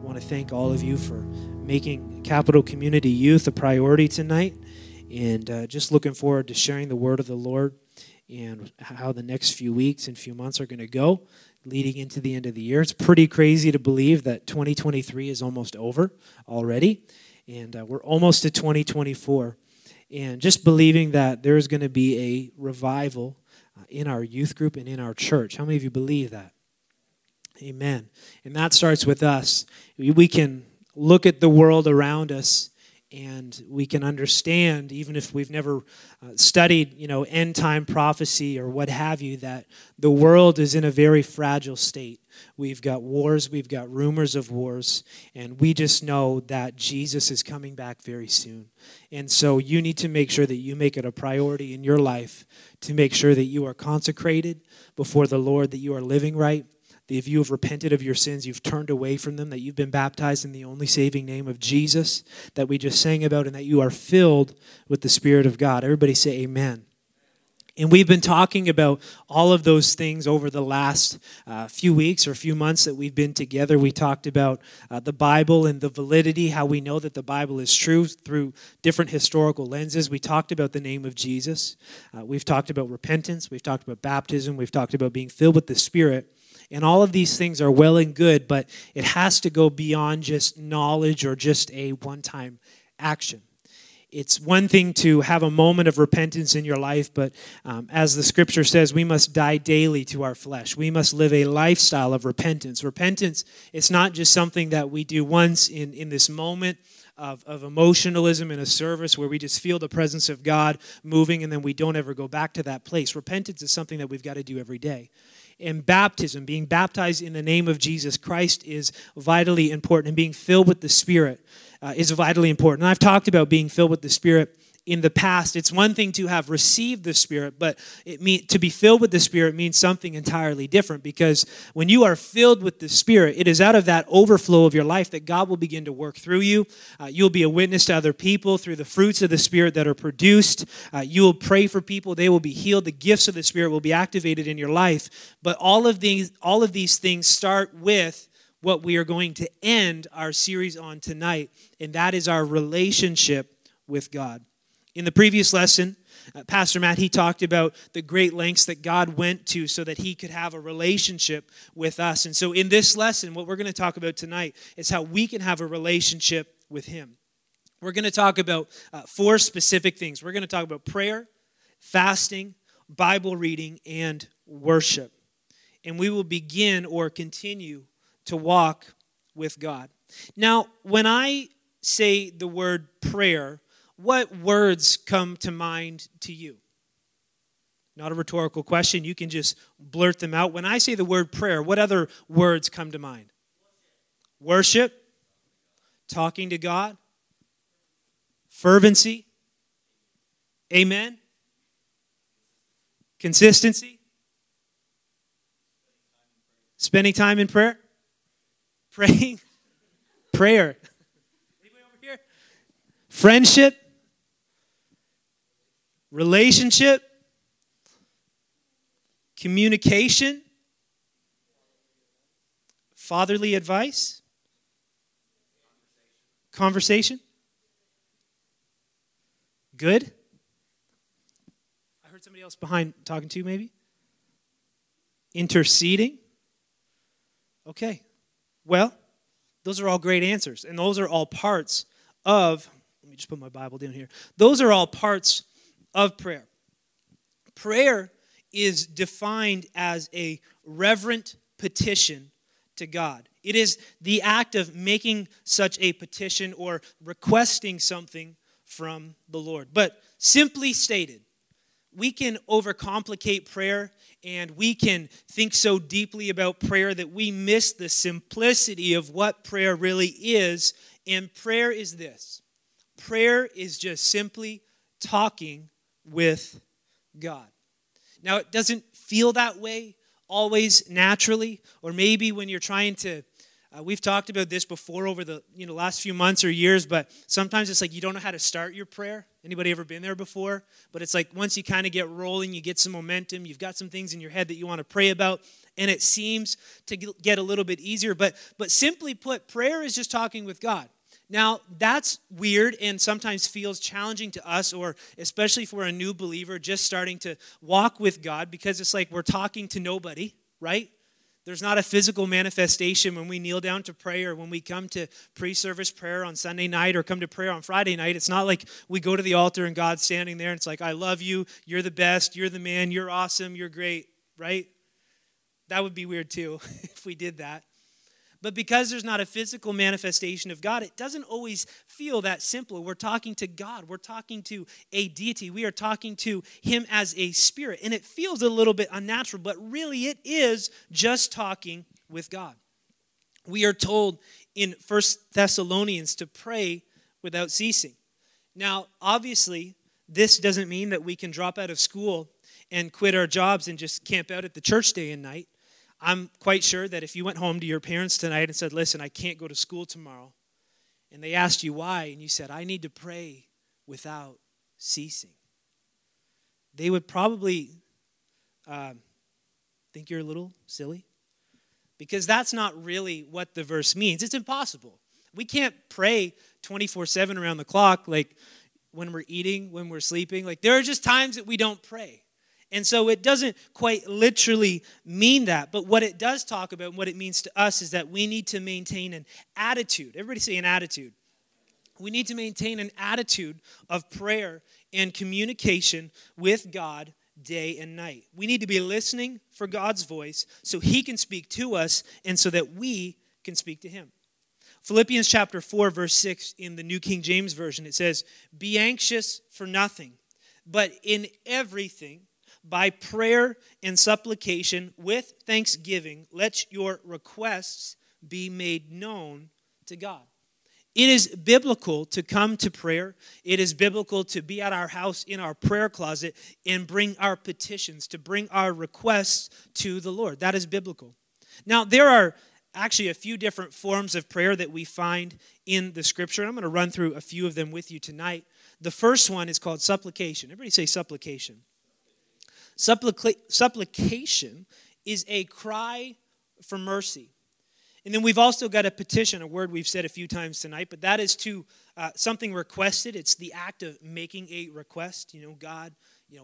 I want to thank all of you for making Capital Community Youth a priority tonight, and just looking forward to sharing the word of the Lord and how the next few weeks and few months are going to go leading into the end of the year. It's pretty crazy to believe that 2023 is almost over already, and we're almost to 2024. And just believing that there is going to be a revival in our youth group and in our church. How many of you believe that? Amen. And that starts with us. We can look at the world around us, and we can understand, even if we've never studied, end time prophecy or what have you, that the world is in a very fragile state. We've got wars, we've got rumors of wars, and we just know that Jesus is coming back very soon. And so you need to make sure that you make it a priority in your life to make sure that you are consecrated before the Lord, that you are living right, that if you have repented of your sins, you've turned away from them, that you've been baptized in the only saving name of Jesus that we just sang about, and that you are filled with the Spirit of God. Everybody say amen. And we've been talking about all of those things over the last few weeks or few months that we've been together. We talked about the Bible and the validity, how we know that the Bible is true through different historical lenses. We talked about the name of Jesus. We've talked about repentance. We've talked about baptism. We've talked about being filled with the Spirit. And all of these things are well and good, but it has to go beyond just knowledge or just a one-time action. It's one thing to have a moment of repentance in your life, but as the scripture says, we must die daily to our flesh. We must live a lifestyle of repentance. Repentance, it's not just something that we do once in this moment of emotionalism in a service where we just feel the presence of God moving and then we don't ever go back to that place. Repentance is something that we've got to do every day. And baptism, being baptized in the name of Jesus Christ, is vitally important. And being filled with the Spirit is vitally important. And I've talked about being filled with the Spirit in the past. It's one thing to have received the Spirit, but to be filled with the Spirit means something entirely different, because when you are filled with the Spirit, it is out of that overflow of your life that God will begin to work through you. You'll be a witness to other people through the fruits of the Spirit that are produced. You will pray for people. They will be healed. The gifts of the Spirit will be activated in your life. But all of these things start with what we are going to end our series on tonight, and that is our relationship with God. In the previous lesson, Pastor Matt, he talked about the great lengths that God went to so that he could have a relationship with us. And so in this lesson, what we're going to talk about tonight is how we can have a relationship with him. We're going to talk about four specific things. We're going to talk about prayer, fasting, Bible reading, and worship. And we will begin or continue to walk with God. Now, when I say the word prayer, what words come to mind to you? Not a rhetorical question. You can just blurt them out. When I say the word prayer, what other words come to mind? Worship, talking to God, fervency, amen, consistency, spending time in prayer, praying, prayer, anybody over here? Friendship, relationship, communication, fatherly advice, conversation, good. I heard somebody else behind talking to you, maybe. Interceding. Okay. Well, those are all great answers, and those are all parts of, let me just put my Bible down here. Those are all parts of prayer. Prayer is defined as a reverent petition to God. It is the act of making such a petition or requesting something from the Lord. But simply stated, we can overcomplicate prayer, and we can think so deeply about prayer that we miss the simplicity of what prayer really is. And prayer is this. Prayer is just simply talking with God. Now, it doesn't feel that way always naturally, or maybe when you're trying to We've talked about this before over the last few months or years, but sometimes it's like you don't know how to start your prayer. Anybody ever been there before? But it's like once you kind of get rolling, you get some momentum, you've got some things in your head that you want to pray about, and it seems to get a little bit easier. But simply put, prayer is just talking with God. Now, that's weird and sometimes feels challenging to us, or especially if we're a new believer just starting to walk with God, because it's like we're talking to nobody, right? There's not a physical manifestation when we kneel down to pray or when we come to pre-service prayer on Sunday night or come to prayer on Friday night. It's not like we go to the altar and God's standing there and it's like, I love you, you're the best, you're the man, you're awesome, you're great, right? That would be weird too if we did that. But because there's not a physical manifestation of God, it doesn't always feel that simple. We're talking to God. We're talking to a deity. We are talking to him as a spirit. And it feels a little bit unnatural, but really it is just talking with God. We are told in 1 Thessalonians to pray without ceasing. Now, obviously, this doesn't mean that we can drop out of school and quit our jobs and just camp out at the church day and night. I'm quite sure that if you went home to your parents tonight and said, listen, I can't go to school tomorrow, and they asked you why, and you said, I need to pray without ceasing, they would probably think you're a little silly, because that's not really what the verse means. It's impossible. We can't pray 24/7 around the clock, like when we're eating, when we're sleeping. Like there are just times that we don't pray. And so it doesn't quite literally mean that. But what it does talk about and what it means to us is that we need to maintain an attitude. Everybody say an attitude. We need to maintain an attitude of prayer and communication with God day and night. We need to be listening for God's voice so he can speak to us and so that we can speak to him. Philippians chapter 4, verse 6 in the New King James Version, it says, be anxious for nothing, but in everything, by prayer and supplication with thanksgiving, let your requests be made known to God. It is biblical to come to prayer. It is biblical to be at our house in our prayer closet and bring our petitions, to bring our requests to the Lord. That is biblical. Now, there are actually a few different forms of prayer that we find in the Scripture. I'm going to run through a few of them with you tonight. The first one is called supplication. Everybody say supplication. Supplication is a cry for mercy. And then we've also got a petition, a word we've said a few times tonight, but that is to something requested. It's the act of making a request. God,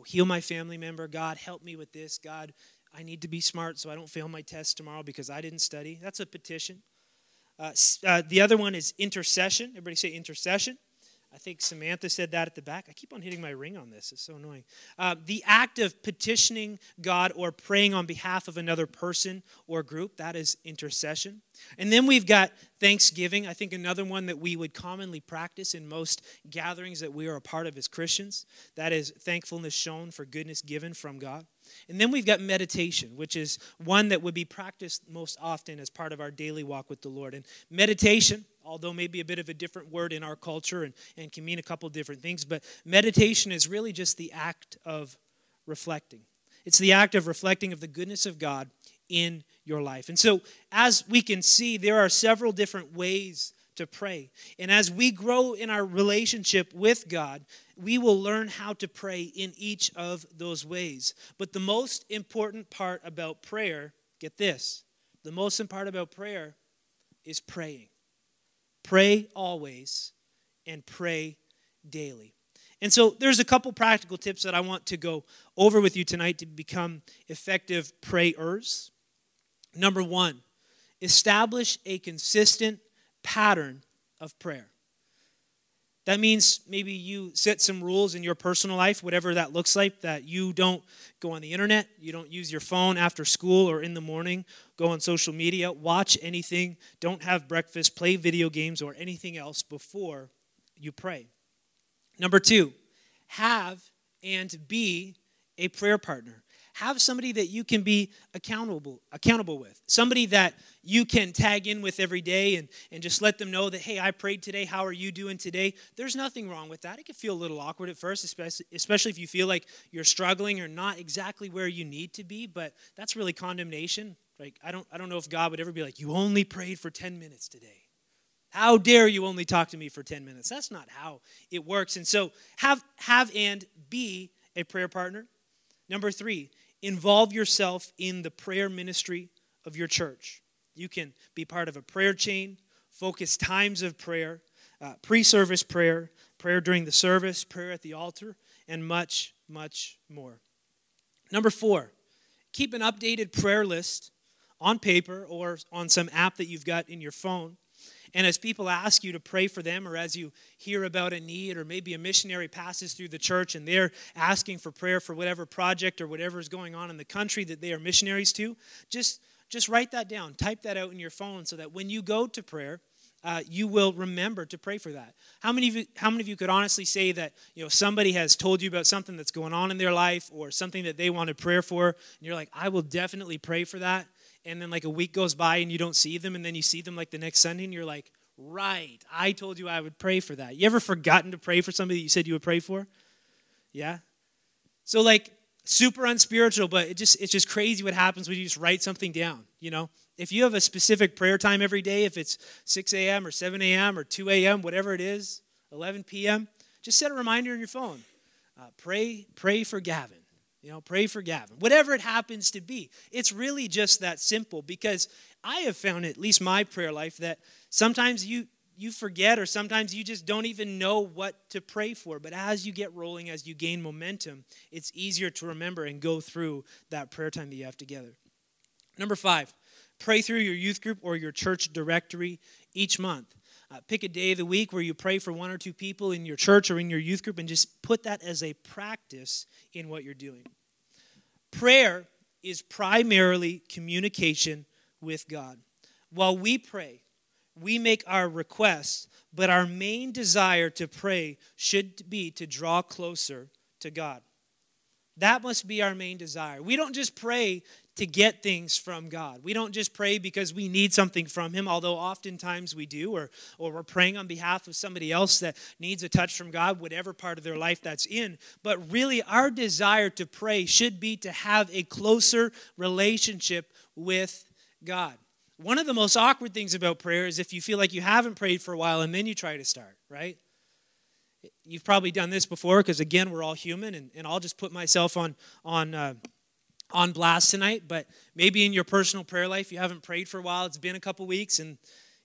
heal my family member. God, help me with this. God, I need to be smart so I don't fail my test tomorrow because I didn't study. That's a petition. The other one is intercession. Everybody say intercession. I think Samantha said that at the back. I keep on hitting my ring on this. It's so annoying. The act of petitioning God or praying on behalf of another person or group, that is intercession. And then we've got thanksgiving. I think another one that we would commonly practice in most gatherings that we are a part of as Christians. That is thankfulness shown for goodness given from God. And then we've got meditation, which is one that would be practiced most often as part of our daily walk with the Lord. And meditation, although maybe a bit of a different word in our culture and can mean a couple different things, but meditation is really just the act of reflecting. It's the act of reflecting of the goodness of God in your life. And so as we can see, there are several different ways to pray. And as we grow in our relationship with God, we will learn how to pray in each of those ways. But the most important part about prayer, get this, the most important part about prayer is praying. Pray always and pray daily. And so there's a couple practical tips that I want to go over with you tonight to become effective prayers. Number one, establish a consistent pattern of prayer. That means maybe you set some rules in your personal life, whatever that looks like, that you don't go on the internet, you don't use your phone after school or in the morning, go on social media, watch anything, don't have breakfast, play video games or anything else before you pray. Number two, have and be a prayer partner. Have somebody that you can be accountable with, somebody that you can tag in with every day and just let them know that, hey, I prayed today. How are you doing today? There's nothing wrong with that. It can feel a little awkward at first, especially if you feel like you're struggling or not exactly where you need to be, but that's really condemnation. Like, I don't know if God would ever be like, you only prayed for 10 minutes today. How dare you only talk to me for 10 minutes? That's not how it works. And so have and be a prayer partner. Number 3, involve yourself in the prayer ministry of your church. You can be part of a prayer chain, focus times of prayer, pre-service prayer, prayer during the service, prayer at the altar, and much, much more. Number 4, keep an updated prayer list on paper or on some app that you've got in your phone. And as people ask you to pray for them, or as you hear about a need, or maybe a missionary passes through the church and they're asking for prayer for whatever project or whatever is going on in the country that they are missionaries to, just write that down. Type that out in your phone so that when you go to prayer, you will remember to pray for that. How many of you could honestly say that, you know, somebody has told you about something that's going on in their life or something that they wanted prayer for, and you're like, I will definitely pray for that. And then like a week goes by and you don't see them, and then you see them like the next Sunday and you're like, right, I told you I would pray for that. You ever forgotten to pray for somebody that you said you would pray for? Yeah? So like super unspiritual, but it's just crazy what happens when you just write something down, you know? If you have a specific prayer time every day, if it's 6 a.m. or 7 a.m. or 2 a.m., whatever it is, 11 p.m., just set a reminder on your phone. Pray for Gavin. You know, pray for Gavin. Whatever it happens to be. It's really just that simple, because I have found, at least my prayer life, that sometimes you forget, or sometimes you just don't even know what to pray for. But as you get rolling, as you gain momentum, it's easier to remember and go through that prayer time that you have together. Number 5, pray through your youth group or your church directory each month. Pick a day of the week where you pray for one or two people in your church or in your youth group, and just put that as a practice in what you're doing. Prayer is primarily communication with God. While we pray, we make our requests, but our main desire to pray should be to draw closer to God. That must be our main desire. We don't just pray to get things from God. We don't just pray because we need something from Him, although oftentimes we do, or we're praying on behalf of somebody else that needs a touch from God, whatever part of their life that's in. But really, our desire to pray should be to have a closer relationship with God. One of the most awkward things about prayer is if you feel like you haven't prayed for a while and then you try to start, right? You've probably done this before, because again, we're all human, and I'll just put myself on blast tonight, but maybe in your personal prayer life, you haven't prayed for a while. It's been a couple weeks, and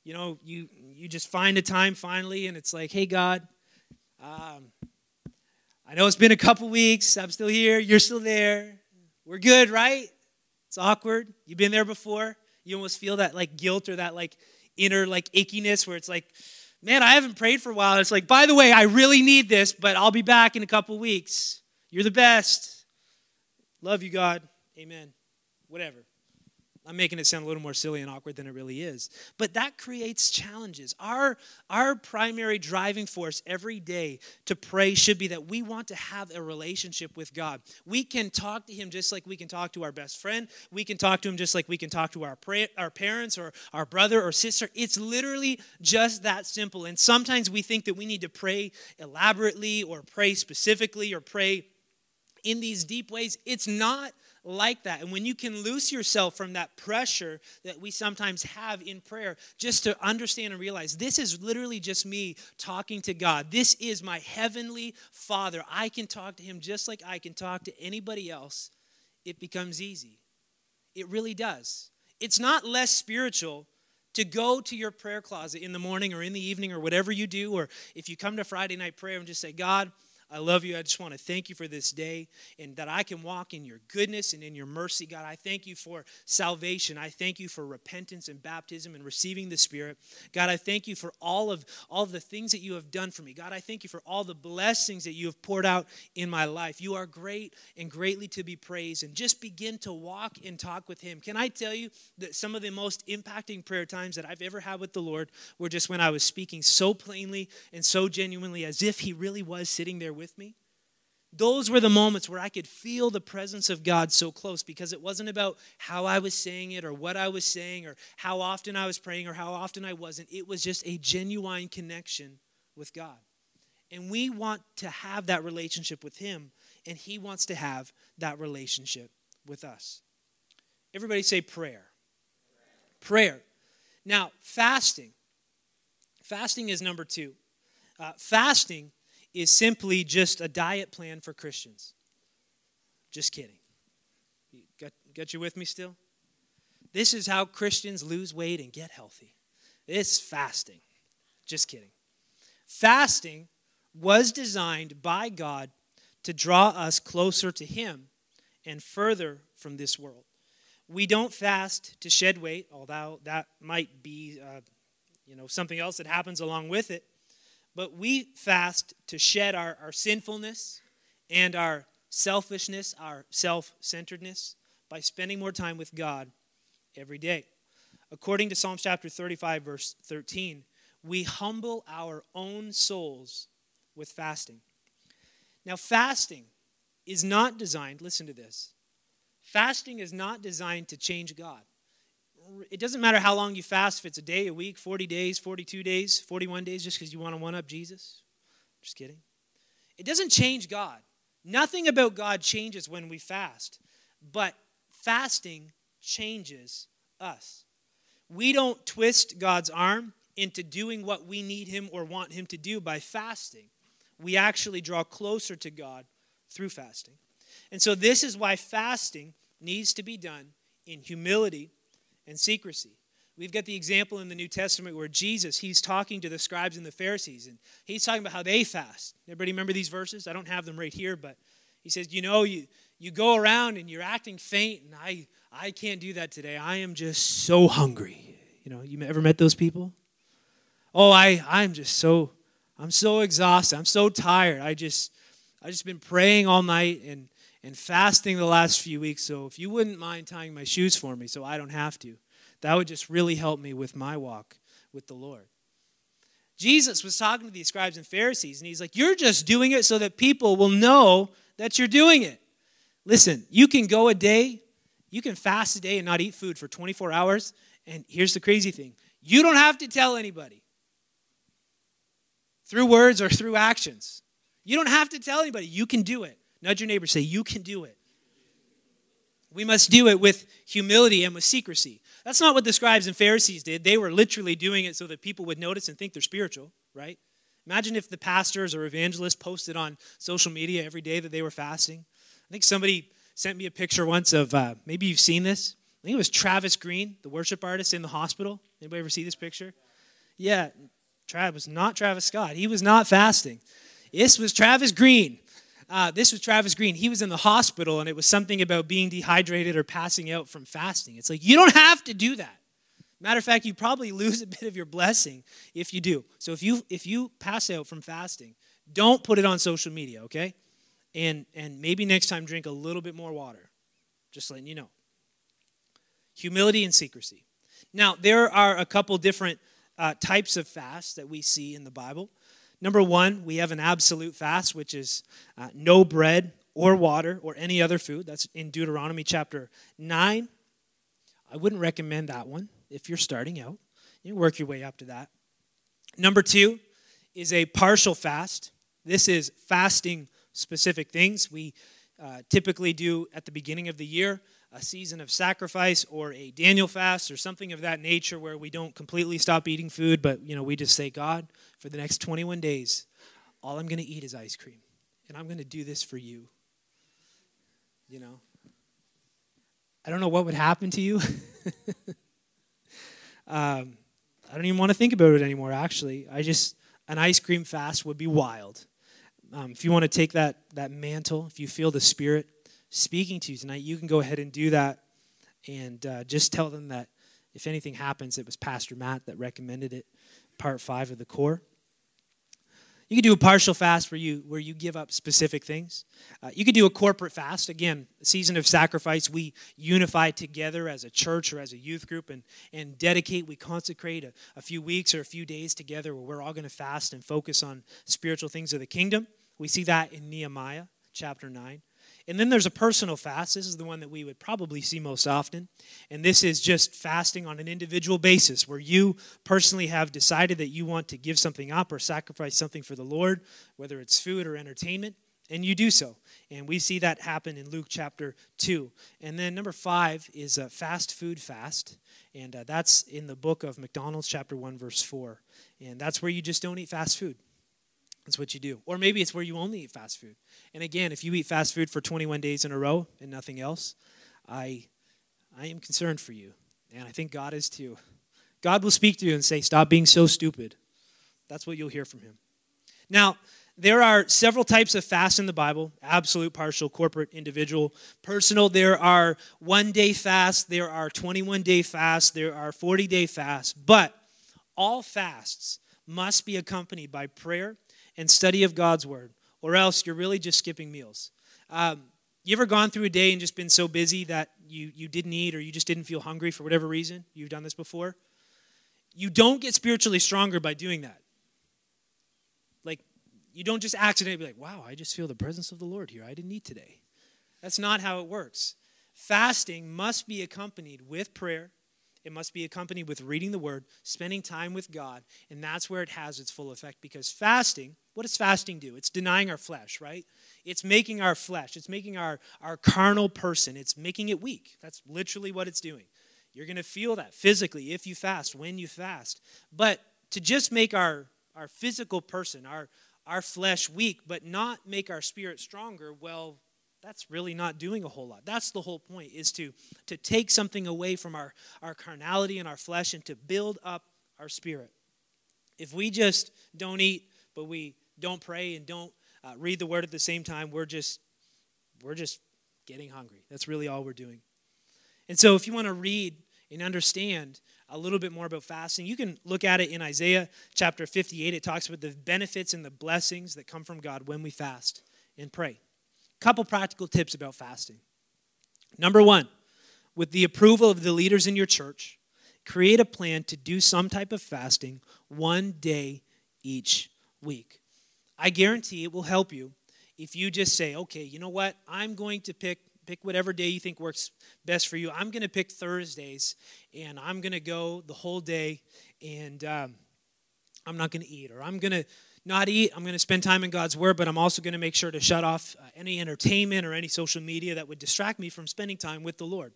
you know, you just find a time finally, and it's like, hey, God, I know it's been a couple weeks. I'm still here. You're still there. We're good, right? It's awkward. You've been there before. You almost feel that like guilt or that like inner like ickiness where it's like, man, I haven't prayed for a while. It's like, by the way, I really need this, but I'll be back in a couple weeks. You're the best. Love you, God. Amen. Whatever. I'm making it sound a little more silly and awkward than it really is. But that creates challenges. Our primary driving force every day to pray should be that we want to have a relationship with God. We can talk to Him just like we can talk to our best friend. We can talk to Him just like we can talk to our parents or our brother or sister. It's literally just that simple. And sometimes we think that we need to pray elaborately or pray specifically or pray in these deep ways. It's not like that. And when you can loose yourself from that pressure that we sometimes have in prayer, just to understand and realize this is literally just me talking to God. This is my heavenly Father. I can talk to Him just like I can talk to anybody else. It becomes easy. It really does. It's not less spiritual to go to your prayer closet in the morning or in the evening or whatever you do, or if you come to Friday night prayer and just say, God, I love you. I just want to thank you for this day and that I can walk in your goodness and in your mercy. God, I thank you for salvation. I thank you for repentance and baptism and receiving the Spirit. God, I thank you for all of the things that you have done for me. God, I thank you for all the blessings that you have poured out in my life. You are great and greatly to be praised. And just begin to walk and talk with Him. Can I tell you that some of the most impacting prayer times that I've ever had with the Lord were just when I was speaking so plainly and so genuinely as if He really was sitting there with me? Those were the moments where I could feel the presence of God so close, because it wasn't about how I was saying it or what I was saying or how often I was praying or how often I wasn't. It was just a genuine connection with God. And we want to have that relationship with Him, and He wants to have that relationship with us. Everybody say prayer. prayer. Now, fasting. Fasting is number two. Fasting is simply just a diet plan for Christians. Just kidding. Got you with me still? This is how Christians lose weight and get healthy. It's fasting. Just kidding. Fasting was designed by God to draw us closer to Him and further from this world. We don't fast to shed weight, although that might be, something else that happens along with it. But we fast to shed our sinfulness and our selfishness, our self-centeredness, by spending more time with God every day. According to Psalms chapter 35, verse 13, we humble our own souls with fasting. Now, fasting is not designed, listen to this, fasting is not designed to change God. It doesn't matter how long you fast, if it's a day, a week, 40 days, 42 days, 41 days, just because you want to one-up Jesus. Just kidding. It doesn't change God. Nothing about God changes when we fast, but fasting changes us. We don't twist God's arm into doing what we need Him or want Him to do by fasting. We actually draw closer to God through fasting. And so this is why fasting needs to be done in humility and secrecy. We've got the example in the New Testament where Jesus, He's talking to the scribes and the Pharisees, and He's talking about how they fast. Everybody remember these verses? I don't have them right here, but He says, you go around and you're acting faint, and I can't do that today. I am just so hungry. You ever met those people? Oh, I'm so exhausted. I'm so tired. I just been praying all night and fasting the last few weeks, so if you wouldn't mind tying my shoes for me so I don't have to, that would just really help me with my walk with the Lord. Jesus was talking to these scribes and Pharisees, and He's like, you're just doing it so that people will know that you're doing it. Listen, you can fast a day and not eat food for 24 hours, and here's the crazy thing. You don't have to tell anybody through words or through actions. You don't have to tell anybody. You can do it. Nudge your neighbor, say, you can do it. We must do it with humility and with secrecy. That's not what the scribes and Pharisees did. They were literally doing it so that people would notice and think they're spiritual, right? Imagine if the pastors or evangelists posted on social media every day that they were fasting. I think somebody sent me a picture once of, maybe you've seen this. I think it was Travis Green, the worship artist in the hospital. Anybody ever see this picture? Yeah, Travis was not Travis Scott. He was not fasting. This was Travis Green. He was in the hospital, and it was something about being dehydrated or passing out from fasting. It's like, you don't have to do that. Matter of fact, you probably lose a bit of your blessing if you do. So if you pass out from fasting, don't put it on social media, okay? And maybe next time drink a little bit more water. Just letting you know. Humility and secrecy. Now, there are a couple different types of fasts that we see in the Bible. Number one, we have an absolute fast, which is no bread or water or any other food. That's in Deuteronomy chapter 9. I wouldn't recommend that one if you're starting out. You work your way up to that. Number two is a partial fast. This is fasting specific things. We typically do at the beginning of the year a season of sacrifice or a Daniel fast or something of that nature where we don't completely stop eating food, but, we just say, God, for the next 21 days, all I'm going to eat is ice cream, and I'm going to do this for you. I don't know what would happen to you. I don't even want to think about it anymore, actually. An ice cream fast would be wild. If you want to take that mantle, if you feel the Spirit speaking to you tonight, you can go ahead and do that, and just tell them that if anything happens, it was Pastor Matt that recommended it, part 5 of The Core. You can do a partial fast where you give up specific things. You could do a corporate fast, again, a season of sacrifice. We unify together as a church or as a youth group and dedicate, we consecrate a few weeks or a few days together where we're all going to fast and focus on spiritual things of the kingdom. We see that in Nehemiah chapter 9. And then there's a personal fast. This is the one that we would probably see most often. And this is just fasting on an individual basis where you personally have decided that you want to give something up or sacrifice something for the Lord, whether it's food or entertainment, and you do so. And we see that happen in Luke chapter 2. And then number 5 is a fast food fast. And that's in the book of McDonald's chapter 1, verse 4. And that's where you just don't eat fast food. That's what you do. Or maybe it's where you only eat fast food. And again, if you eat fast food for 21 days in a row and nothing else, I am concerned for you. And I think God is too. God will speak to you and say, stop being so stupid. That's what you'll hear from him. Now, there are several types of fasts in the Bible: absolute, partial, corporate, individual, personal. There are one-day fasts. There are 21-day fasts. There are 40-day fasts. But all fasts must be accompanied by prayer and study of God's word, or else you're really just skipping meals. You ever gone through a day and just been so busy that you didn't eat, or you just didn't feel hungry for whatever reason? You've done this before. You don't get spiritually stronger by doing that. You don't just accidentally be like, wow, I just feel the presence of the Lord here. I didn't eat today. That's not how it works. Fasting must be accompanied with prayer. It must be accompanied with reading the word, spending time with God, and that's where it has its full effect, because fasting, what does fasting do? It's denying our flesh, right? It's making our flesh. It's making our carnal person. It's making it weak. That's literally what it's doing. You're going to feel that physically if you fast, when you fast. But to just make our physical person, our flesh weak, but not make our spirit stronger, well, that's really not doing a whole lot. That's the whole point, is to take something away from our carnality and our flesh and to build up our spirit. If we just don't eat, but we don't pray and don't read the word at the same time, we're just getting hungry. That's really all we're doing. And so if you want to read and understand a little bit more about fasting, you can look at it in Isaiah chapter 58. It talks about the benefits and the blessings that come from God when we fast and pray. A couple practical tips about fasting. Number 1, with the approval of the leaders in your church, create a plan to do some type of fasting one day each week. I guarantee it will help you if you just say, okay, you know what, I'm going to pick whatever day you think works best for you. I'm going to pick Thursdays, and I'm going to go the whole day, and I'm not going to eat, or I'm going to not eat. I'm going to spend time in God's word, but I'm also going to make sure to shut off any entertainment or any social media that would distract me from spending time with the Lord.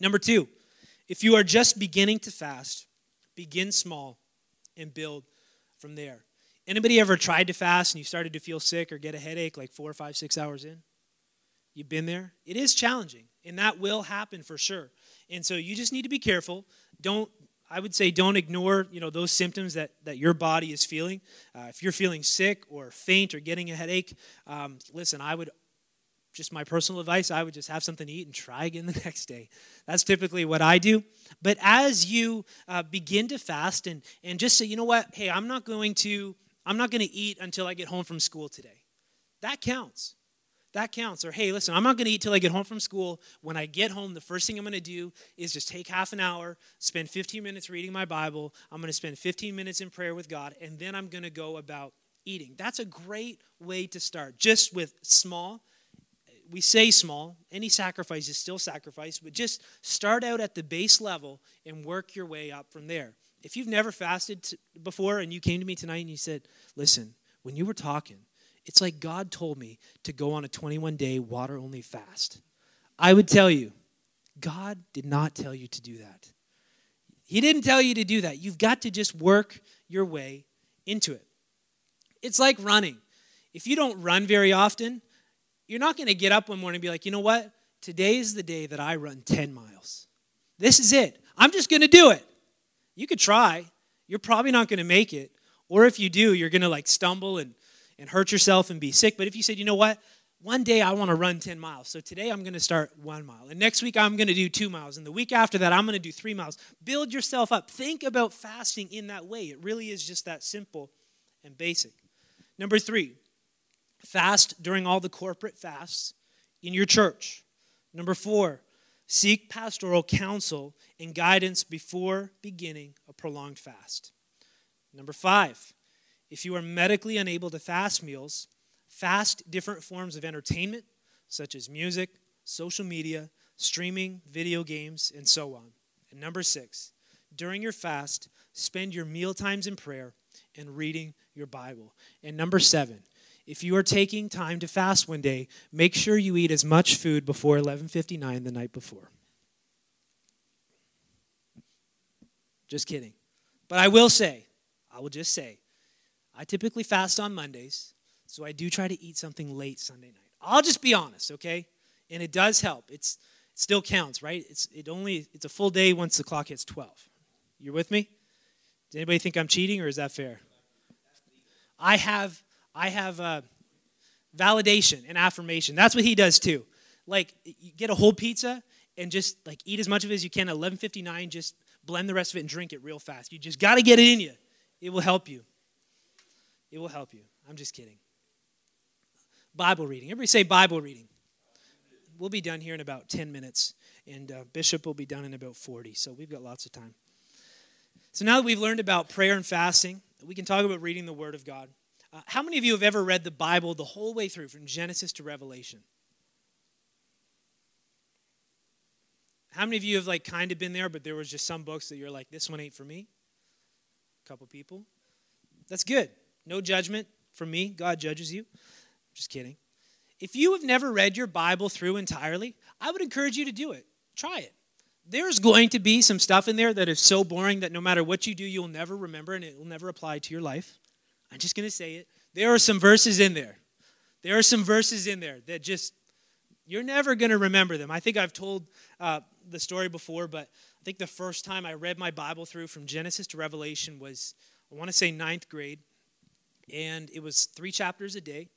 Number 2, if you are just beginning to fast, begin small and build from there. Anybody ever tried to fast and you started to feel sick or get a headache like 4 or 5, 6 hours in? You've been there? It is challenging, and that will happen for sure. And so you just need to be careful. I would say don't ignore, those symptoms that your body is feeling. If you're feeling sick or faint or getting a headache, listen, my personal advice, I would just have something to eat and try again the next day. That's typically what I do. But as you begin to fast and just say, you know what, hey, I'm not going to eat until I get home from school today. That counts. That counts. Or, hey, listen, I'm not going to eat till I get home from school. When I get home, the first thing I'm going to do is just take half an hour, spend 15 minutes reading my Bible. I'm going to spend 15 minutes in prayer with God, and then I'm going to go about eating. That's a great way to start, just with small. We say small. Any sacrifice is still sacrifice, but just start out at the base level and work your way up from there. If you've never fasted before and you came to me tonight and you said, listen, when you were talking, it's like God told me to go on a 21-day water-only fast. I would tell you, God did not tell you to do that. He didn't tell you to do that. You've got to just work your way into it. It's like running. If you don't run very often, you're not going to get up one morning and be like, you know what? Today is the day that I run 10 miles. This is it. I'm just going to do it. You could try. You're probably not going to make it. Or if you do, you're going to stumble and hurt yourself and be sick. But if you said, you know what, one day I want to run 10 miles. So today I'm going to start 1 mile. And next week I'm going to do 2 miles. And the week after that I'm going to do 3 miles. Build yourself up. Think about fasting in that way. It really is just that simple and basic. Number 3, fast during all the corporate fasts in your church. Number 4, seek pastoral counsel and guidance before beginning a prolonged fast. Number 5, if you are medically unable to fast meals, fast different forms of entertainment, such as music, social media, streaming, video games, and so on. And number 6, during your fast, spend your meal times in prayer and reading your Bible. And number 7, If you are taking time to fast one day, make sure you eat as much food before 11:59 the night before. Just kidding. But I will just say, I typically fast on Mondays, so I do try to eat something late Sunday night. I'll just be honest, okay? And it does help. It still counts, right? It's a full day once the clock hits 12. You're with me? Does anybody think I'm cheating, or is that fair? I have validation and affirmation. That's what he does too. Like, you get a whole pizza and just like eat as much of it as you can at 11:59. Just blend the rest of it and drink it real fast. You just got to get it in you. It will help you. It will help you. I'm just kidding. Bible reading. Everybody say Bible reading. We'll be done here in about 10 minutes, and Bishop will be done in about 40, so we've got lots of time. So now that we've learned about prayer and fasting, we can talk about reading the Word of God. How many of you have ever read the Bible the whole way through, from Genesis to Revelation? How many of you have like kind of been there, but there was just some books that you're like, this one ain't for me? A couple people. That's good. No judgment from me. God judges you. Just kidding. If you have never read your Bible through entirely, I would encourage you to do it. Try it. There's going to be some stuff in there that is so boring that no matter what you do, you'll never remember and it will never apply to your life. I'm just going to say it. There are some verses in there that just, you're never going to remember them. I think I've told the story before, but I think the first time I read my Bible through from Genesis to Revelation was, I want to say 9th grade, and it was 3 chapters a day.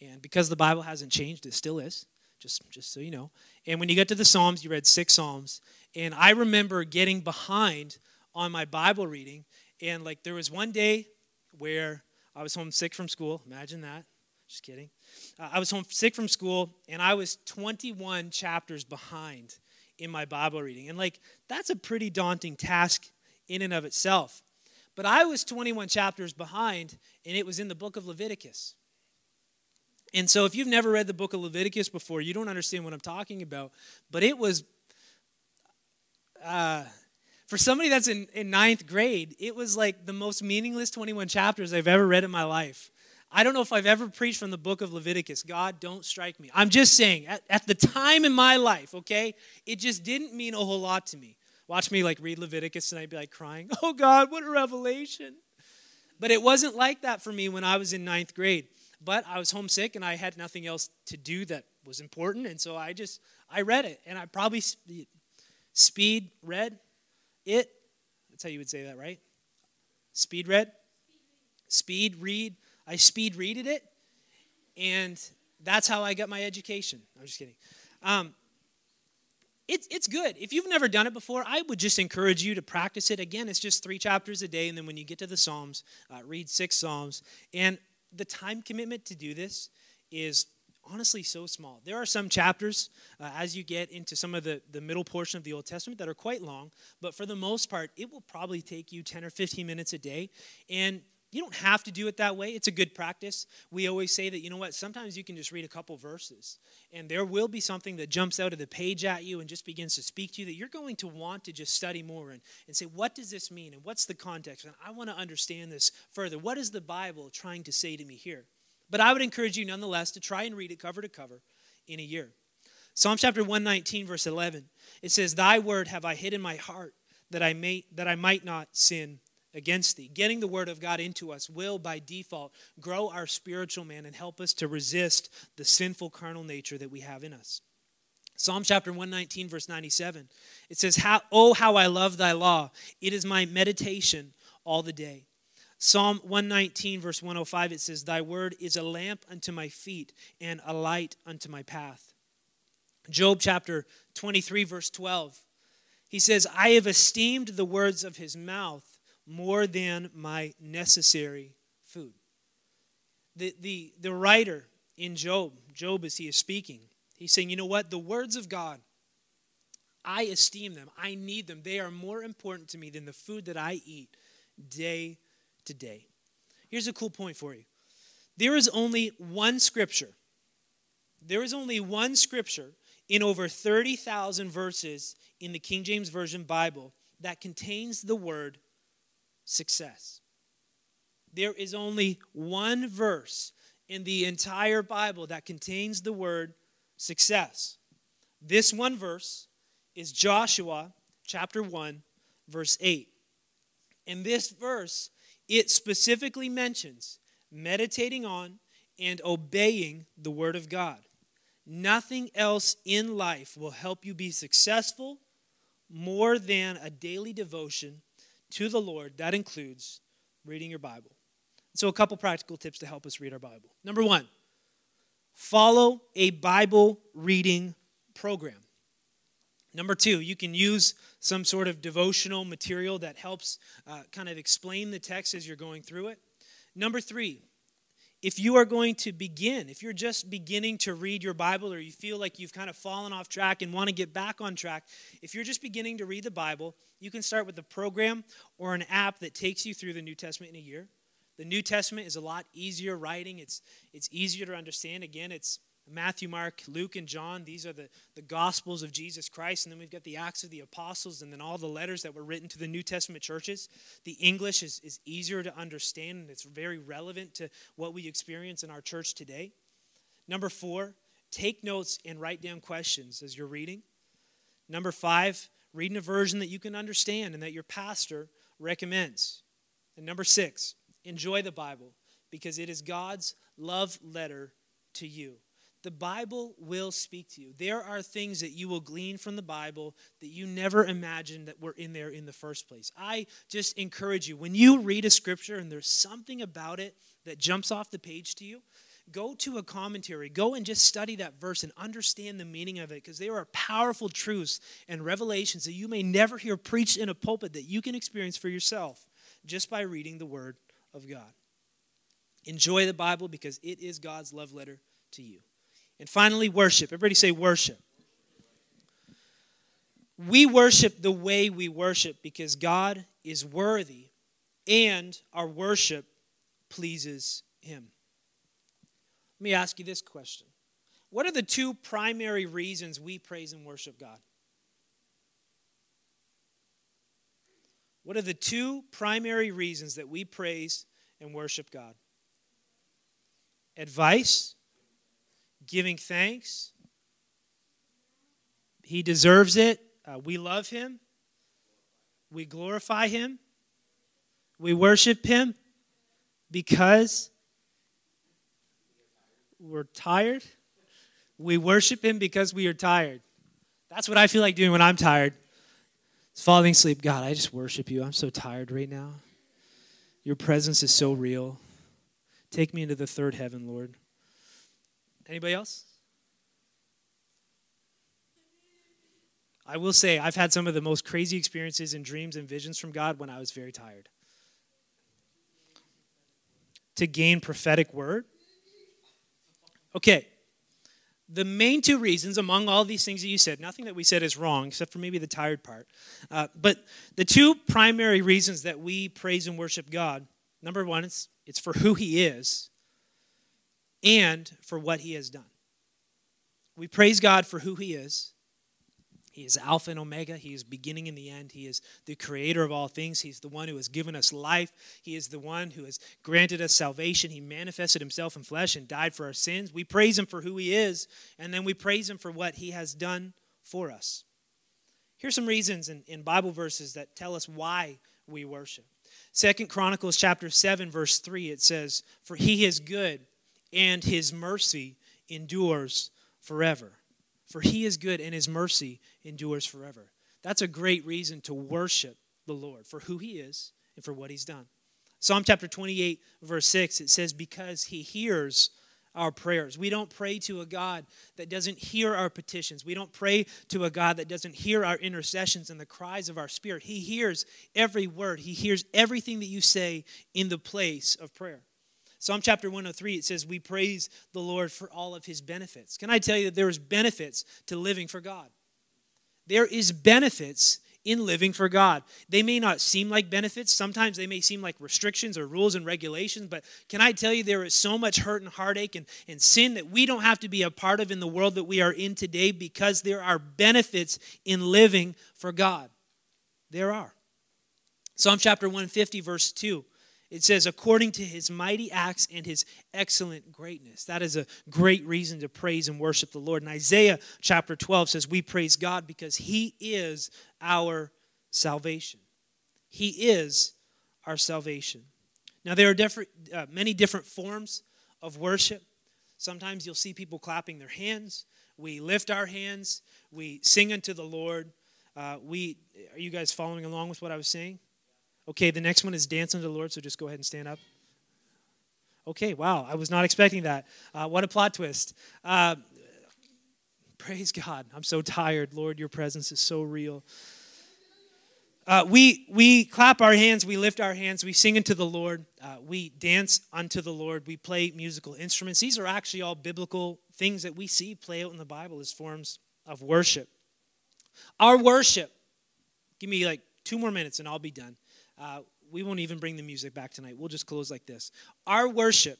And because the Bible hasn't changed, it still is, just so you know. And when you get to the Psalms, you read 6 Psalms. And I remember getting behind on my Bible reading. And, like, there was one day where I was home sick from school. Imagine that. Just kidding. I was home sick from school, and I was 21 chapters behind in my Bible reading. And, like, that's a pretty daunting task in and of itself. But I was 21 chapters behind, and it was in the book of Leviticus. And so if you've never read the book of Leviticus before, you don't understand what I'm talking about. But it was, for somebody that's in 9th grade, it was like the most meaningless 21 chapters I've ever read in my life. I don't know if I've ever preached from the book of Leviticus. God, don't strike me. I'm just saying, at the time in my life, okay, it just didn't mean a whole lot to me. Watch me like read Leviticus and I'd be like crying, oh God, what a revelation. But it wasn't like that for me when I was in 9th grade. But I was homesick, and I had nothing else to do that was important, and so I read it, and I probably speed read it. That's how you would say that, right? Speed read? Speed read. I speed readed it, and that's how I got my education. I'm just kidding. It's good. If you've never done it before, I would just encourage you to practice it. Again, it's just 3 chapters a day, and then when you get to the Psalms, read 6 Psalms, and the time commitment to do this is honestly so small. There are some chapters as you get into some of the middle portion of the Old Testament that are quite long, but for the most part, it will probably take you 10 or 15 minutes a day, and you don't have to do it that way. It's a good practice. We always say that, you know what, sometimes you can just read a couple verses, and there will be something that jumps out of the page at you and just begins to speak to you that you're going to want to just study more and say, what does this mean, and what's the context, and I want to understand this further. What is the Bible trying to say to me here? But I would encourage you nonetheless to try and read it cover to cover in a year. Psalm chapter 119, verse 11, it says, thy word have I hid in my heart that I might not sin against thee. Getting the word of God into us will, by default, grow our spiritual man and help us to resist the sinful carnal nature that we have in us. Psalm chapter 119, verse 97, it says, oh, how I love thy law. It is my meditation all the day. Psalm 119, verse 105, it says, thy word is a lamp unto my feet and a light unto my path. Job chapter 23, verse 12, he says, I have esteemed the words of his mouth more than my necessary food. The writer in Job as he is speaking, he's saying, you know what? The words of God, I esteem them. I need them. They are more important to me than the food that I eat day to day. Here's a cool point for you. There is only one scripture in over 30,000 verses in the King James Version Bible that contains the word success. There is only one verse in the entire Bible that contains the word success. This one verse is Joshua chapter 1, verse 8. In this verse, it specifically mentions meditating on and obeying the word of God. Nothing else in life will help you be successful more than a daily devotion to the Lord. That includes reading your Bible. So a couple practical tips to help us read our Bible. Number one, follow a Bible reading program. Number two, you can use some sort of devotional material that helps kind of explain the text as you're going through it. Number three, if you are going to begin, if you're just beginning to read your Bible or you feel like you've kind of fallen off track and want to get back on track, if you're just beginning to read the Bible, you can start with a program or an app that takes you through the New Testament in a year. The New Testament is a lot easier writing. It's easier to understand. Again, it's Matthew, Mark, Luke, and John. These are the Gospels of Jesus Christ. And then we've got the Acts of the Apostles and then all the letters that were written to the New Testament churches. The English is easier to understand, and it's very relevant to what we experience in our church today. Number four, take notes and write down questions as you're reading. Number five, read in a version that you can understand and that your pastor recommends. And number six, enjoy the Bible because it is God's love letter to you. The Bible will speak to you. There are things that you will glean from the Bible that you never imagined that were in there in the first place. I just encourage you, when you read a scripture and there's something about it that jumps off the page to you, go to a commentary. Go and just study that verse and understand the meaning of it, because there are powerful truths and revelations that you may never hear preached in a pulpit that you can experience for yourself just by reading the Word of God. Enjoy the Bible because it is God's love letter to you. And finally, worship. Everybody say worship. We worship the way we worship because God is worthy and our worship pleases Him. Let me ask you this question. What are the two primary reasons we praise and worship God? What are the two primary reasons that we praise and worship God? Advice. Giving thanks. He deserves it. We love Him. We glorify Him. We worship Him because we're tired. We worship Him because we are tired. That's what I feel like doing when I'm tired. It's falling asleep. God, I just worship You. I'm so tired right now. Your presence is so real. Take me into the third heaven, Lord. Anybody else? I will say, I've had some of the most crazy experiences and dreams and visions from God when I was very tired. To gain prophetic word? Okay. The main two reasons, among all these things that you said, nothing that we said is wrong, except for maybe the tired part. But the two primary reasons that we praise and worship God, number one, it's for who He is, and for what He has done. We praise God for who He is. He is Alpha and Omega. He is beginning and the end. He is the creator of all things. He's the one who has given us life. He is the one who has granted us salvation. He manifested Himself in flesh and died for our sins. We praise Him for who He is, and then we praise Him for what He has done for us. Here's some reasons in Bible verses that tell us why we worship. 2 Chronicles chapter 7, verse 3, it says, "For He is good, and His mercy endures forever." For He is good, and His mercy endures forever. That's a great reason to worship the Lord for who He is and for what He's done. Psalm chapter 28, verse 6, it says, "Because He hears our prayers." We don't pray to a God that doesn't hear our petitions. We don't pray to a God that doesn't hear our intercessions and the cries of our spirit. He hears every word. He hears everything that you say in the place of prayer. Psalm chapter 103, it says, "We praise the Lord for all of His benefits." Can I tell you that there is benefits to living for God? There is benefits in living for God. They may not seem like benefits. Sometimes they may seem like restrictions or rules and regulations. But can I tell you there is so much hurt and heartache and sin that we don't have to be a part of in the world that we are in today, because there are benefits in living for God. There are. Psalm chapter 150, verse 2. It says, according to his mighty acts and his excellent greatness. That is a great reason to praise and worship the Lord. And Isaiah chapter 12 says, we praise God because he is our salvation. He is our salvation. Now, there are many different forms of worship. Sometimes you'll see people clapping their hands. We lift our hands. We sing unto the Lord. Are you guys following along with what I was saying? Okay, the next one is dance unto the Lord, so just go ahead and stand up. Okay, wow, I was not expecting that. What a plot twist. Praise God. I'm so tired. Lord, your presence is so real. We clap our hands, we lift our hands, we sing unto the Lord, we dance unto the Lord, we play musical instruments. These are actually all biblical things that we see play out in the Bible as forms of worship. Our worship, give me like 2 more minutes and I'll be done. We won't even bring the music back tonight. We'll just close like this. Our worship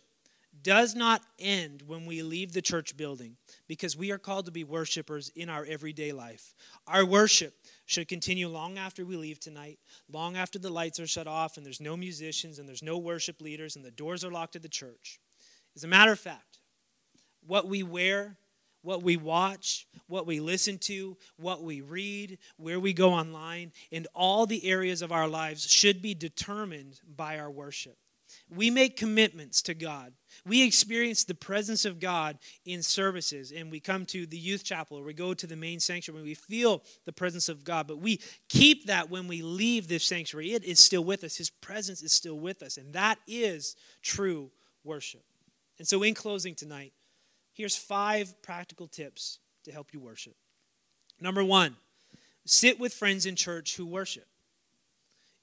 does not end when we leave the church building because we are called to be worshipers in our everyday life. Our worship should continue long after we leave tonight, long after the lights are shut off and there's no musicians and there's no worship leaders and the doors are locked at the church. As a matter of fact, what we wear, what we watch, what we listen to, what we read, where we go online, and all the areas of our lives should be determined by our worship. We make commitments to God. We experience the presence of God in services, and we come to the youth chapel, or we go to the main sanctuary, we feel the presence of God, but we keep that when we leave this sanctuary. It is still with us. His presence is still with us, and that is true worship. And so in closing tonight, here's 5 practical tips to help you worship. Number 1, sit with friends in church who worship.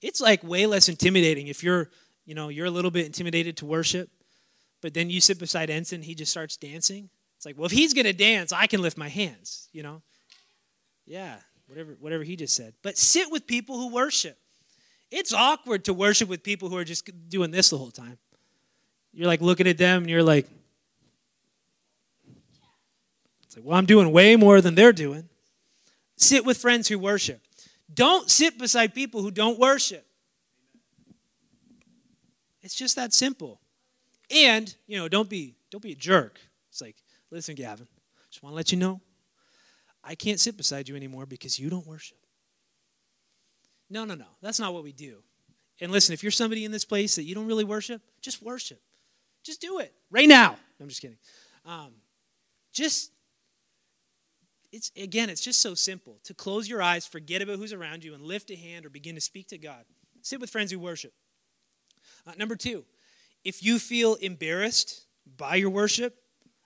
It's like way less intimidating if you're a little bit intimidated to worship, but then you sit beside Ensign, he just starts dancing. It's like, well, if he's going to dance, I can lift my hands, Yeah, whatever he just said. But sit with people who worship. It's awkward to worship with people who are just doing this the whole time. You're like looking at them and you're like, well, I'm doing way more than they're doing. Sit with friends who worship. Don't sit beside people who don't worship. It's just that simple. And, don't be a jerk. It's like, listen, Gavin, just want to let you know, I can't sit beside you anymore because you don't worship. No. That's not what we do. And listen, if you're somebody in this place that you don't really worship. Just do it right now. I'm just kidding. It's just so simple to close your eyes, forget about who's around you, and lift a hand or begin to speak to God. Sit with friends who worship. Number 2, if you feel embarrassed by your worship,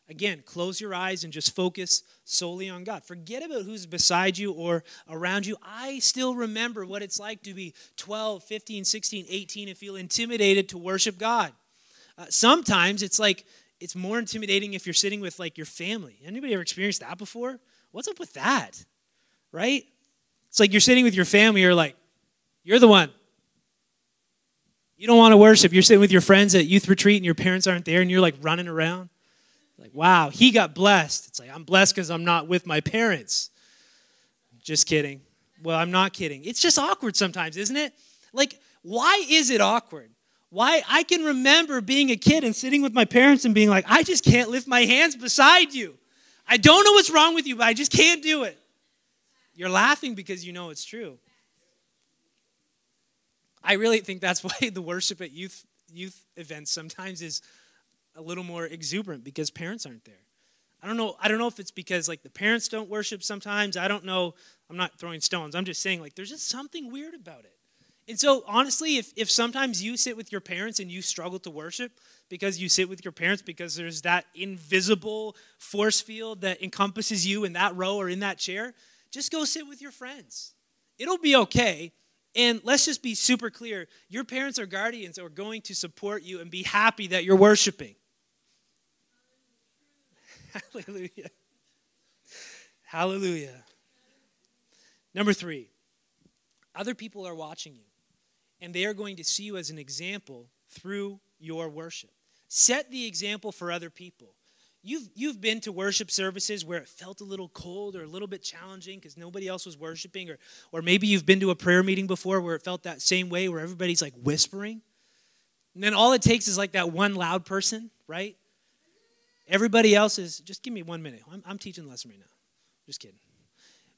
again, close your eyes and just focus solely on God. Forget about who's beside you or around you. I still remember what it's like to be 12, 15, 16, 18 and feel intimidated to worship God. Sometimes it's like it's more intimidating if you're sitting with like your family. Anybody ever experienced that before? What's up with that, right? It's like you're sitting with your family, you're like, you're the one. You don't want to worship. You're sitting with your friends at youth retreat and your parents aren't there and you're like running around. Like, wow, he got blessed. It's like, I'm blessed because I'm not with my parents. Just kidding. Well, I'm not kidding. It's just awkward sometimes, isn't it? Like, why is it awkward? Why? I can remember being a kid and sitting with my parents and being like, I just can't lift my hands beside you. I don't know what's wrong with you, but I just can't do it. You're laughing because you know it's true. I really think that's why the worship at youth events sometimes is a little more exuberant because parents aren't there. I don't know if it's because like the parents don't worship sometimes. I don't know. I'm not throwing stones. I'm just saying like there's just something weird about it. And so honestly, if sometimes you sit with your parents and you struggle to worship because you sit with your parents because there's that invisible force field that encompasses you in that row or in that chair, just go sit with your friends. It'll be okay. And let's just be super clear. Your parents or guardians are going to support you and be happy that you're worshiping. Hallelujah. Hallelujah. Number 3, other people are watching you. And they are going to see you as an example through your worship. Set the example for other people. You've been to worship services where it felt a little cold or a little bit challenging because nobody else was worshiping. Or maybe you've been to a prayer meeting before where it felt that same way where everybody's like whispering. And then all it takes is like that one loud person, right? Everybody else is, just give me 1 minute. I'm teaching the lesson right now. Just kidding.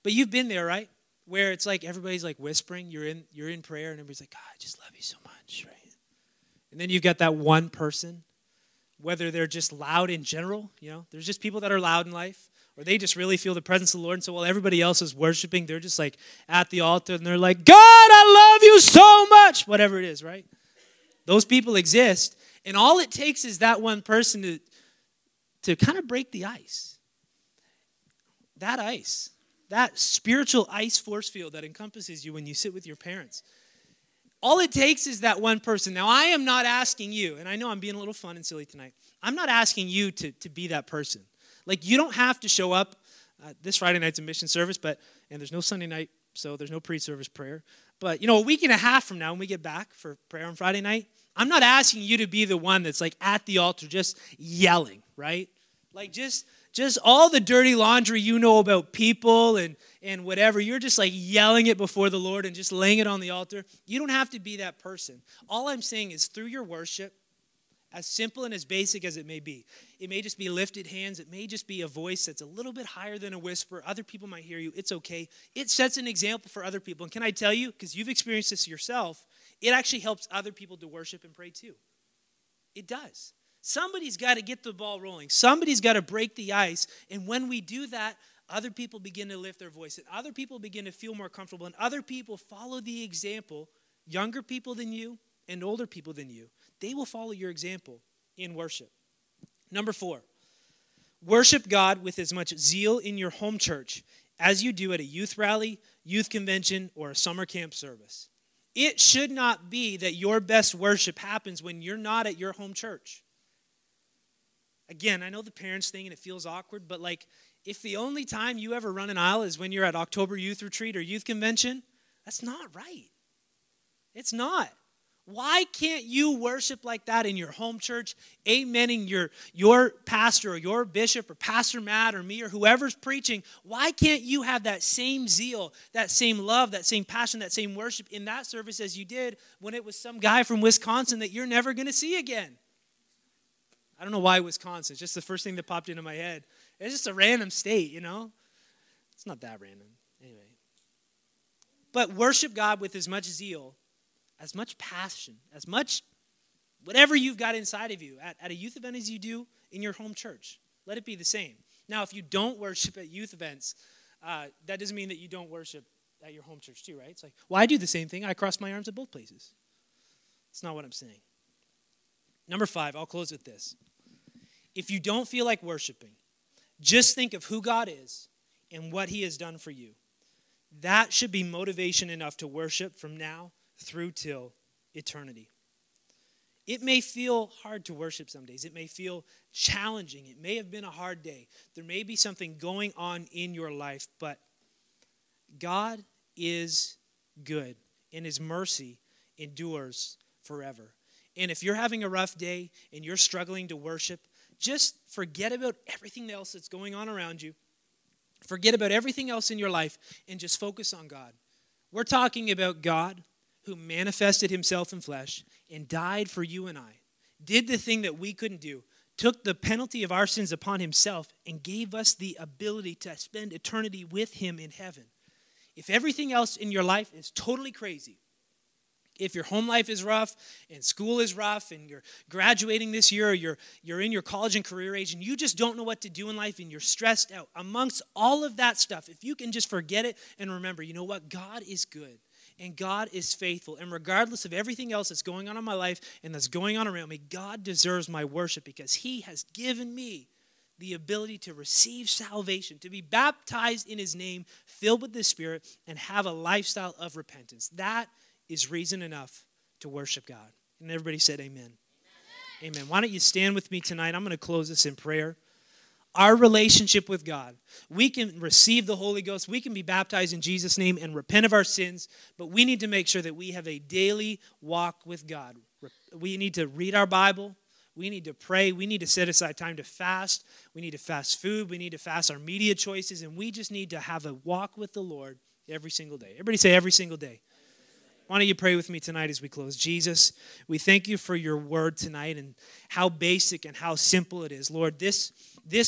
But you've been there, right? Where it's like everybody's like whispering. You're in prayer and everybody's like, God, I just love you so much, right? And then you've got that one person, whether they're just loud in general, you know, there's just people that are loud in life, or they just really feel the presence of the Lord. And so while everybody else is worshiping, they're just like at the altar and they're like, God, I love you so much, whatever it is, right? Those people exist. And all it takes is that one person to kind of break the ice. That ice, that spiritual ice force field that encompasses you when you sit with your parents. All it takes is that one person. Now, I am not asking you, and I know I'm being a little fun and silly tonight. I'm not asking you to be that person. Like, you don't have to show up. This Friday night's a mission service, and there's no Sunday night, so there's no pre-service prayer. But, you know, a week and a half from now when we get back for prayer on Friday night, I'm not asking you to be the one that's, like, at the altar just yelling, right? Like, just all the dirty laundry you know about people and whatever. You're just, like, yelling it before the Lord and just laying it on the altar. You don't have to be that person. All I'm saying is through your worship, as simple and as basic as it may be, it may just be lifted hands. It may just be a voice that's a little bit higher than a whisper. Other people might hear you. It's okay. It sets an example for other people. And can I tell you, because you've experienced this yourself, it actually helps other people to worship and pray too. It does. Somebody's got to get the ball rolling. Somebody's got to break the ice. And when we do that, other people begin to lift their voice. And other people begin to feel more comfortable. And other people follow the example, younger people than you and older people than you. They will follow your example in worship. Number 4, worship God with as much zeal in your home church as you do at a youth rally, youth convention, or a summer camp service. It should not be that your best worship happens when you're not at your home church. Again, I know the parents thing and it feels awkward, but like if the only time you ever run an aisle is when you're at October youth retreat or youth convention, that's not right. It's not. Why can't you worship like that in your home church, amening your pastor or your bishop or Pastor Matt or me or whoever's preaching? Why can't you have that same zeal, that same love, that same passion, that same worship in that service as you did when it was some guy from Wisconsin that you're never going to see again? I don't know why Wisconsin. It's just the first thing that popped into my head. It's just a random state, you know? It's not that random. Anyway. But worship God with as much zeal, as much passion, as much whatever you've got inside of you at a youth event as you do in your home church. Let it be the same. Now, if you don't worship at youth events, that doesn't mean that you don't worship at your home church too, right? It's like, well, I do the same thing. I cross my arms at both places. That's not what I'm saying. Number 5, I'll close with this. If you don't feel like worshiping, just think of who God is and what he has done for you. That should be motivation enough to worship from now through till eternity. It may feel hard to worship some days. It may feel challenging. It may have been a hard day. There may be something going on in your life, but God is good, and his mercy endures forever. And if you're having a rough day and you're struggling to worship, just forget about everything else that's going on around you. Forget about everything else in your life and just focus on God. We're talking about God who manifested himself in flesh and died for you and I, did the thing that we couldn't do, took the penalty of our sins upon himself, and gave us the ability to spend eternity with him in heaven. If everything else in your life is totally crazy, if your home life is rough and school is rough and you're graduating this year or you're in your college and career age and you just don't know what to do in life and you're stressed out, amongst all of that stuff, if you can just forget it and remember, you know what? God is good. And God is faithful. And regardless of everything else that's going on in my life and that's going on around me, God deserves my worship because he has given me the ability to receive salvation, to be baptized in his name, filled with the Spirit, and have a lifestyle of repentance. That is reason enough to worship God. And everybody said amen. Amen. Amen. Why don't you stand with me tonight? I'm going to close this in prayer. Our relationship with God. We can receive the Holy Ghost. We can be baptized in Jesus' name and repent of our sins. But we need to make sure that we have a daily walk with God. We need to read our Bible. We need to pray. We need to set aside time to fast. We need to fast food. We need to fast our media choices. And we just need to have a walk with the Lord every single day. Everybody say every single day. Why don't you pray with me tonight as we close? Jesus, we thank you for your word tonight and how basic and how simple it is. Lord, this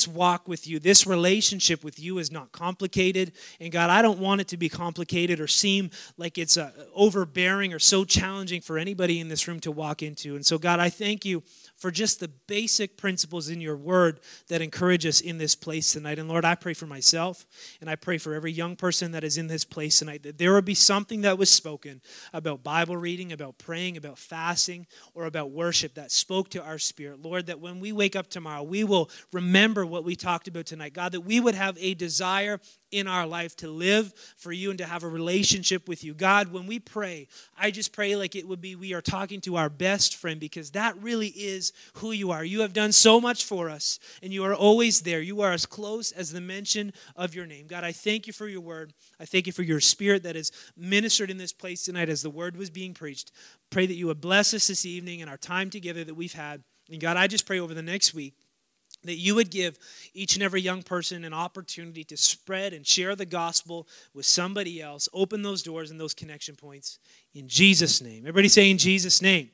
walk with you, this relationship with you is not complicated. And God, I don't want it to be complicated or seem like it's overbearing or so challenging for anybody in this room to walk into. And so, God, I thank you for just the basic principles in your word that encourage us in this place tonight. And Lord, I pray for myself, and I pray for every young person that is in this place tonight, that there would be something that was spoken about Bible reading, about praying, about fasting, or about worship that spoke to our spirit. Lord, that when we wake up tomorrow, we will remember what we talked about tonight. God, that we would have a desire in our life to live for you and to have a relationship with you. God, when we pray, I just pray like it would be we are talking to our best friend, because that really is who you are. You have done so much for us, and you are always there. You are as close as the mention of your name. God, I thank you for your word. I thank you for your spirit that is ministered in this place tonight as the word was being preached. Pray that you would bless us this evening and our time together that we've had. And God, I just pray over the next week that you would give each and every young person an opportunity to spread and share the gospel with somebody else. Open those doors and those connection points in Jesus' name. Everybody say in Jesus' name.